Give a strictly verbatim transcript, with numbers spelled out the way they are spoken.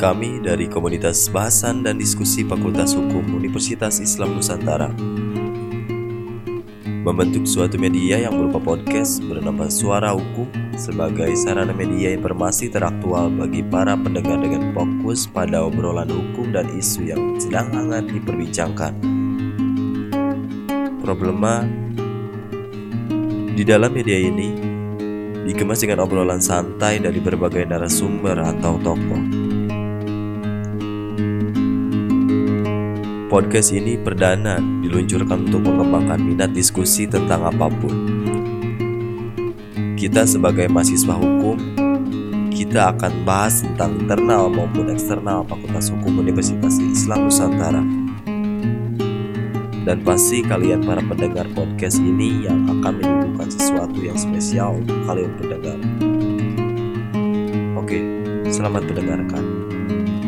Kami dari Komunitas Bahasan dan Diskusi Fakultas Hukum Universitas Islam Nusantara membentuk suatu media yang berupa podcast bernama Suara Hukum sebagai sarana media informasi teraktual bagi para pendengar dengan fokus pada obrolan hukum dan isu yang sedang hangat diperbincangkan. Problema di dalam media ini dikemas dengan obrolan santai dari berbagai narasumber atau tokoh. Podcast ini perdana diluncurkan untuk mengembangkan minat diskusi tentang apapun. Kita sebagai mahasiswa hukum, kita akan bahas tentang internal maupun eksternal Fakultas Hukum Universitas Islam Nusantara. Dan pasti kalian para pendengar podcast ini yang akan menyuguhkan sesuatu yang spesial untuk kalian pendengar. Oke, selamat mendengarkan.